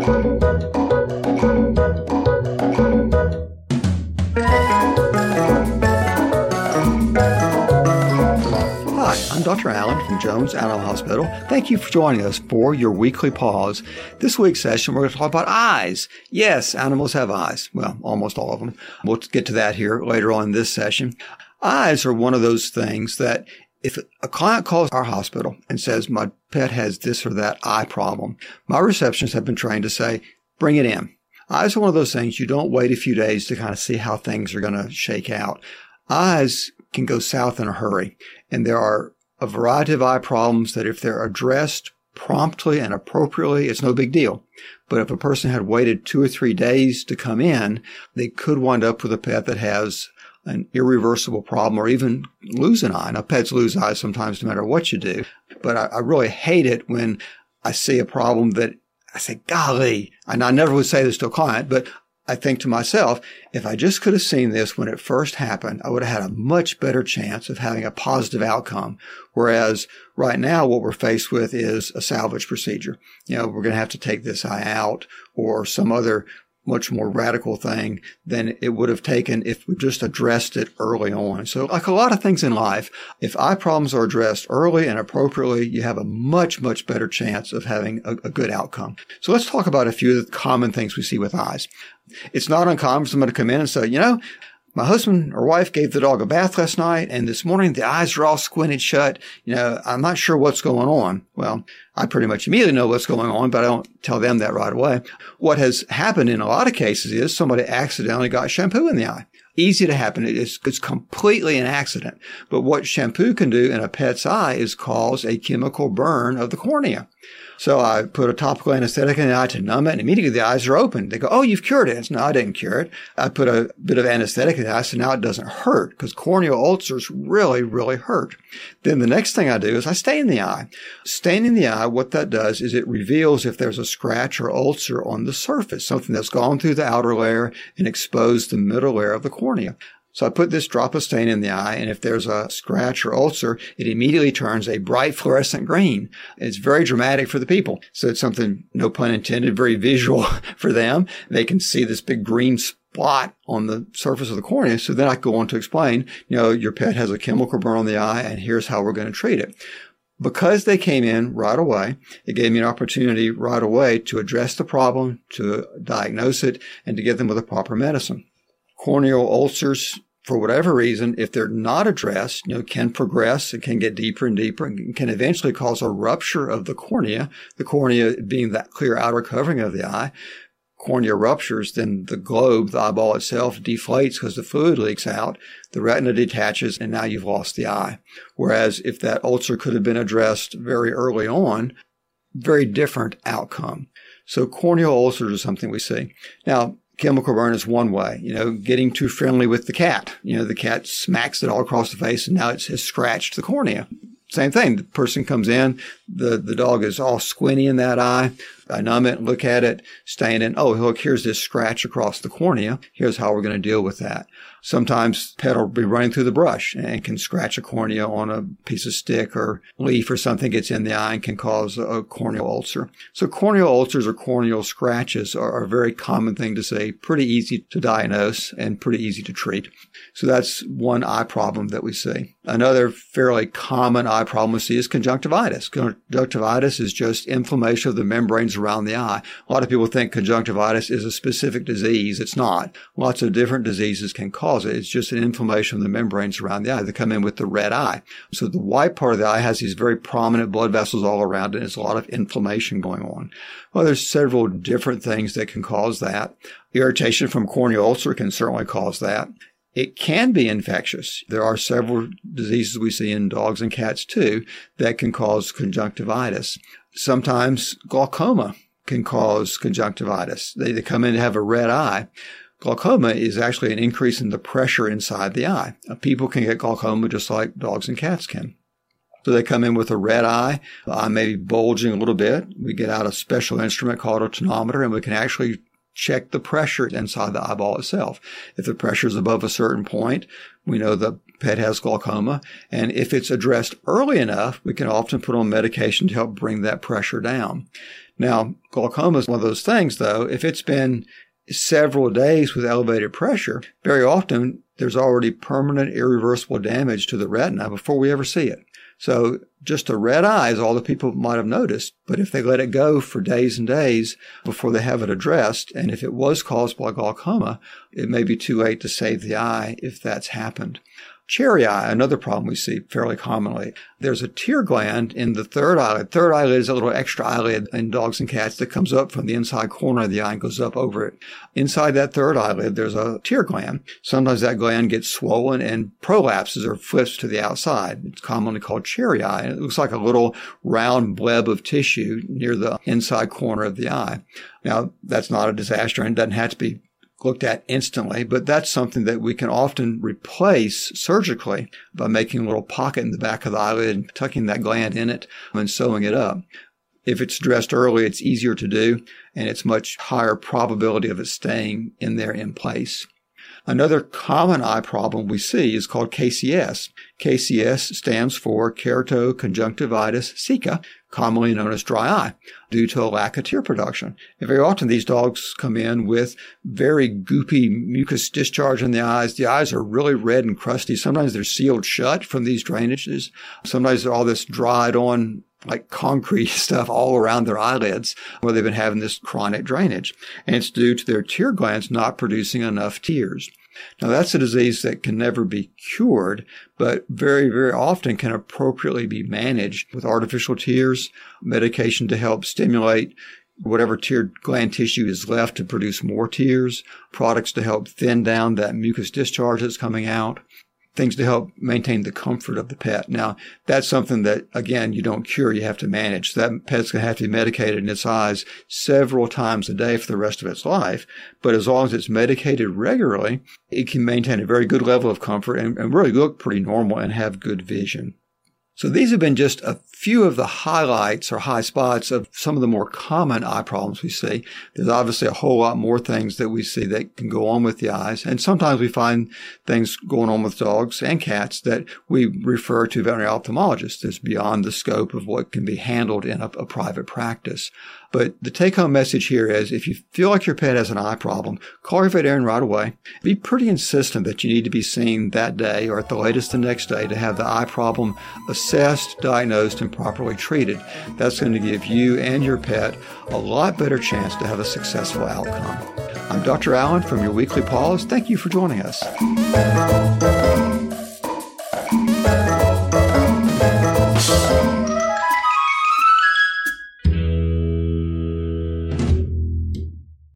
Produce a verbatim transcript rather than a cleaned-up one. I'm Doctor Allen from Jones Animal Hospital. Thank you for joining us for your weekly pause. This week's session, we're going to talk about eyes. Yes, animals have eyes. Well, almost all of them. We'll get to that here later on in this session. Eyes are one of those things that if a client calls our hospital and says, my pet has this or that eye problem, my receptionists have been trained to say, bring it in. Eyes are one of those things you don't wait a few days to kind of see how things are going to shake out. Eyes can go south in a hurry, and there are a variety of eye problems that if they're addressed promptly and appropriately, it's no big deal. But if a person had waited two or three days to come in, they could wind up with a pet that has an irreversible problem or even lose an eye. Now, pets lose eyes sometimes no matter what you do, but I, I really hate it when I see a problem that I say, golly, and I never would say this to a client, but I think to myself, if I just could have seen this when it first happened, I would have had a much better chance of having a positive outcome. Whereas right now, what we're faced with is a salvage procedure. You know, we're going to have to take this eye out or some other much more radical thing than it would have taken if we just addressed it early on. So like a lot of things in life, if eye problems are addressed early and appropriately, you have a much, much better chance of having a, a good outcome. So let's talk about a few of the common things we see with eyes. It's not uncommon for somebody to come in and say, you know, my husband or wife gave the dog a bath last night, and this morning the eyes are all squinted shut. You know, I'm not sure what's going on. Well, I pretty much immediately know what's going on, but I don't tell them that right away. What has happened in a lot of cases is somebody accidentally got shampoo in the eye. Easy to happen. It's, it's completely an accident. But what shampoo can do in a pet's eye is cause a chemical burn of the cornea. So I put a topical anesthetic in the eye to numb it, and immediately the eyes are open. They go, oh, you've cured it. It's, no, I didn't cure it. I put a bit of anesthetic in the eye, so now it doesn't hurt, because corneal ulcers really, really hurt. Then the next thing I do is I stain the eye. Staining the eye, what that does is it reveals if there's a scratch or ulcer on the surface, something that's gone through the outer layer and exposed the middle layer of the cornea. So I put this drop of stain in the eye, and if there's a scratch or ulcer, it immediately turns a bright fluorescent green. It's very dramatic for the people. So it's something, no pun intended, very visual for them. They can see this big green spot on the surface of the cornea. So then I go on to explain, you know, your pet has a chemical burn on the eye, and here's how we're going to treat it. Because they came in right away, it gave me an opportunity right away to address the problem, to diagnose it, and to get them with the proper medicine. Corneal ulcers, for whatever reason, if they're not addressed, you know, can progress. It can get deeper and deeper and can eventually cause a rupture of the cornea, the cornea being that clear outer covering of the eye. Cornea ruptures, then the globe, the eyeball itself, deflates because the fluid leaks out. The retina detaches, and now you've lost the eye. Whereas if that ulcer could have been addressed very early on, very different outcome. So corneal ulcers are something we see. Now, chemical burn is one way, you know, getting too friendly with the cat. You know, the cat smacks it all across the face, and now it's has scratched the cornea. Same thing. The person comes in, the, the dog is all squinty in that eye. I numb it, look at it, stain it. Oh, look, here's this scratch across the cornea. Here's how we're going to deal with that. Sometimes pet will be running through the brush and can scratch a cornea on a piece of stick or leaf or something gets in the eye and can cause a corneal ulcer. So corneal ulcers or corneal scratches are a very common thing to see, pretty easy to diagnose and pretty easy to treat. So that's one eye problem that we see. Another fairly common eye problem we see is conjunctivitis. Conjunctivitis is just inflammation of the membranes around the eye. A lot of people think conjunctivitis is a specific disease. It's not. Lots of different diseases can cause it. It's just an inflammation of the membranes around the eye. They come in with the red eye. So the white part of the eye has these very prominent blood vessels all around it. And there's a lot of inflammation going on. Well, there's several different things that can cause that. Irritation from corneal ulcer can certainly cause that. It can be infectious. There are several diseases we see in dogs and cats too that can cause conjunctivitis. Sometimes glaucoma can cause conjunctivitis. They, they come in to have a red eye. Glaucoma is actually an increase in the pressure inside the eye. Now, people can get glaucoma just like dogs and cats can. So they come in with a red eye, the eye may be bulging a little bit. We get out a special instrument called a tonometer, and we can actually checked the pressure inside the eyeball itself. If the pressure is above a certain point, we know the pet has glaucoma. And if it's addressed early enough, we can often put on medication to help bring that pressure down. Now, glaucoma is one of those things, though. If it's been several days with elevated pressure, very often there's already permanent irreversible damage to the retina before we ever see it. So just a red eye is all the people might have noticed, but if they let it go for days and days before they have it addressed, and if it was caused by glaucoma, it may be too late to save the eye if that's happened. Cherry eye, another problem we see fairly commonly. There's a tear gland in the third eyelid. Third eyelid is a little extra eyelid in dogs and cats that comes up from the inside corner of the eye and goes up over it. Inside that third eyelid, there's a tear gland. Sometimes that gland gets swollen and prolapses or flips to the outside. It's commonly called cherry eye. It looks like a little round bleb of tissue near the inside corner of the eye. Now, that's not a disaster and doesn't have to be looked at instantly, but that's something that we can often replace surgically by making a little pocket in the back of the eyelid and tucking that gland in it and sewing it up. If it's dressed early, it's easier to do, and it's much higher probability of it staying in there in place. Another common eye problem we see is called K C S. K C S stands for keratoconjunctivitis sicca, commonly known as dry eye, due to a lack of tear production. And very often these dogs come in with very goopy mucus discharge in the eyes. The eyes are really red and crusty. Sometimes they're sealed shut from these drainages. Sometimes they're all this dried on like concrete stuff all around their eyelids where they've been having this chronic drainage. And it's due to their tear glands not producing enough tears. Now, that's a disease that can never be cured, but very, very often can appropriately be managed with artificial tears, medication to help stimulate whatever tear gland tissue is left to produce more tears, products to help thin down that mucus discharge that's coming out, things to help maintain the comfort of the pet. Now, that's something that, again, you don't cure, you have to manage. So that pet's going to have to be medicated in its eyes several times a day for the rest of its life. But as long as it's medicated regularly, it can maintain a very good level of comfort and, and really look pretty normal and have good vision. So these have been just a few of the highlights or high spots of some of the more common eye problems we see. There's obviously a whole lot more things that we see that can go on with the eyes. And sometimes we find things going on with dogs and cats that we refer to veterinary ophthalmologists as beyond the scope of what can be handled in a, a private practice. But the take-home message here is if you feel like your pet has an eye problem, call your veterinarian right away. Be pretty insistent that you need to be seen that day or at the latest the next day to have the eye problem assessed, diagnosed, and properly treated. That's going to give you and your pet a lot better chance to have a successful outcome. I'm Doctor Allen from your Weekly Pause. Thank you for joining us.